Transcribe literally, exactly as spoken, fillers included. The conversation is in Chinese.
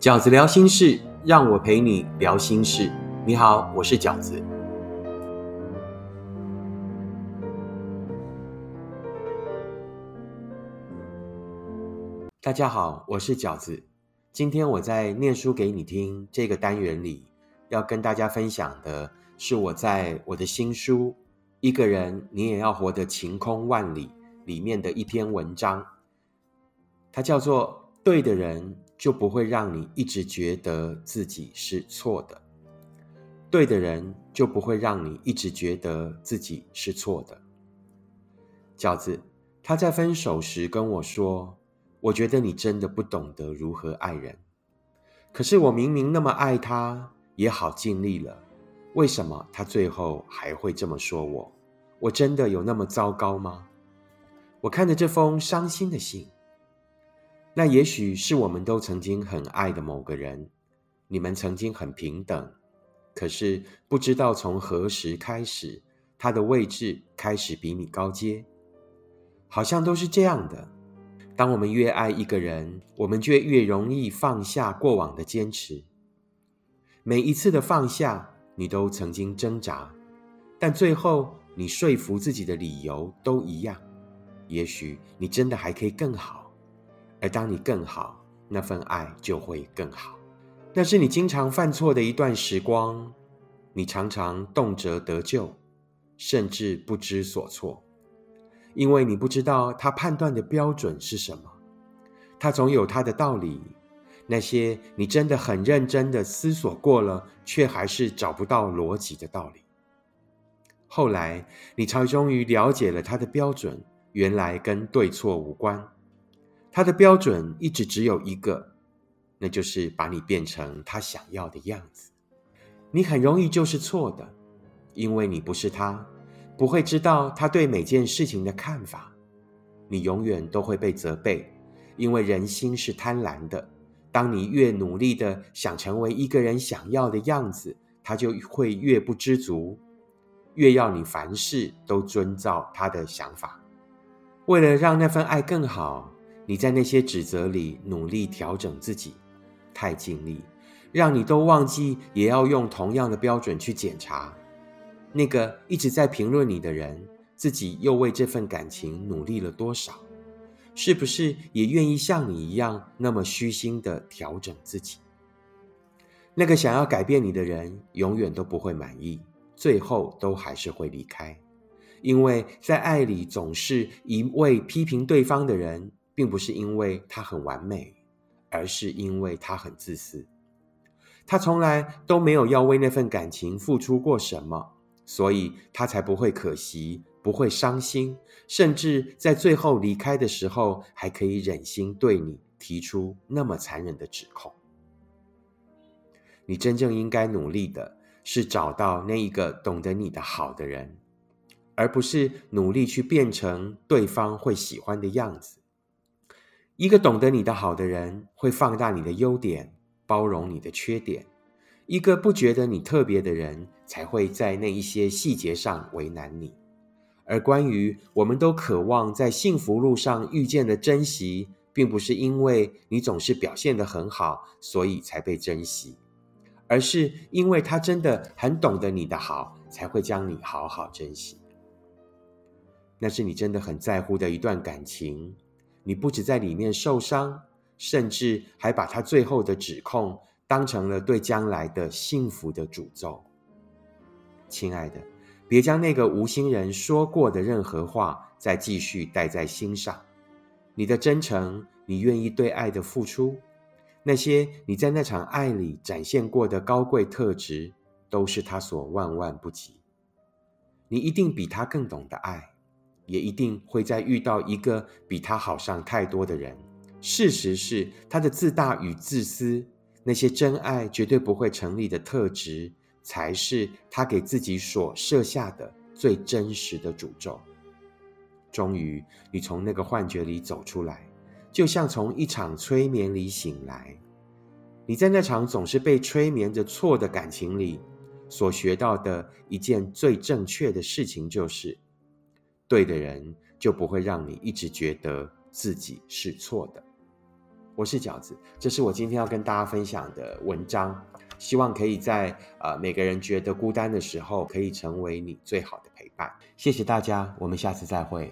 饺子聊心事，让我陪你聊心事。你好，我是饺子。大家好，我是饺子。今天我在念书给你听这个单元里，要跟大家分享的是我在我的新书《一个人你也要活得晴空万里》里面的一篇文章，它叫做《对的人》。就不会让你一直觉得自己是错的。对的人就不会让你一直觉得自己是错的。饺子，他在分手时跟我说，我觉得你真的不懂得如何爱人。可是我明明那么爱他，也好尽力了，为什么他最后还会这么说我？我真的有那么糟糕吗？我看着这封伤心的信，那也许是我们都曾经很爱的某个人，你们曾经很平等，可是不知道从何时开始，他的位置开始比你高阶。好像都是这样的，当我们越爱一个人，我们就越容易放下过往的坚持。每一次的放下，你都曾经挣扎，但最后你说服自己的理由都一样，也许你真的还可以更好。而当你更好，那份爱就会更好。那是你经常犯错的一段时光，你常常动辄得咎，甚至不知所措，因为你不知道他判断的标准是什么。他总有他的道理，那些你真的很认真的思索过了，却还是找不到逻辑的道理。后来，你才终于了解了他的标准，原来跟对错无关。他的标准一直只有一个，那就是把你变成他想要的样子。你很容易就是错的，因为你不是他，不会知道他对每件事情的看法。你永远都会被责备，因为人心是贪婪的。当你越努力的想成为一个人想要的样子，他就会越不知足，越要你凡事都遵照他的想法。为了让那份爱更好，你在那些指责里努力调整自己，太尽力，让你都忘记也要用同样的标准去检查。那个一直在评论你的人，自己又为这份感情努力了多少？是不是也愿意像你一样那么虚心地调整自己？那个想要改变你的人，永远都不会满意，最后都还是会离开。因为在爱里总是一味批评对方的人，并不是因为他很完美，而是因为他很自私。他从来都没有要为那份感情付出过什么，所以他才不会可惜，不会伤心，甚至在最后离开的时候，还可以忍心对你提出那么残忍的指控。你真正应该努力的是找到那一个懂得你的好的人，而不是努力去变成对方会喜欢的样子。一个懂得你的好的人会放大你的优点，包容你的缺点。一个不觉得你特别的人才会在那一些细节上为难你。而关于我们都渴望在幸福路上遇见的珍惜，并不是因为你总是表现得很好，所以才被珍惜，而是因为他真的很懂得你的好，才会将你好好珍惜。那是你真的很在乎的一段感情，你不止在里面受伤，甚至还把他最后的指控当成了对将来的幸福的诅咒。亲爱的，别将那个无心人说过的任何话再继续带在心上。你的真诚，你愿意对爱的付出，那些你在那场爱里展现过的高贵特质，都是他所万万不及。你一定比他更懂得爱，也一定会再遇到一个比他好上太多的人。事实是，他的自大与自私，那些真爱绝对不会成立的特质，才是他给自己所设下的最真实的诅咒。终于，你从那个幻觉里走出来，就像从一场催眠里醒来。你在那场总是被催眠着错的感情里，所学到的一件最正确的事情就是，对的人就不会让你一直觉得自己是错的。我是饺子，这是我今天要跟大家分享的文章，希望可以在呃每个人觉得孤单的时候，可以成为你最好的陪伴。谢谢大家，我们下次再会。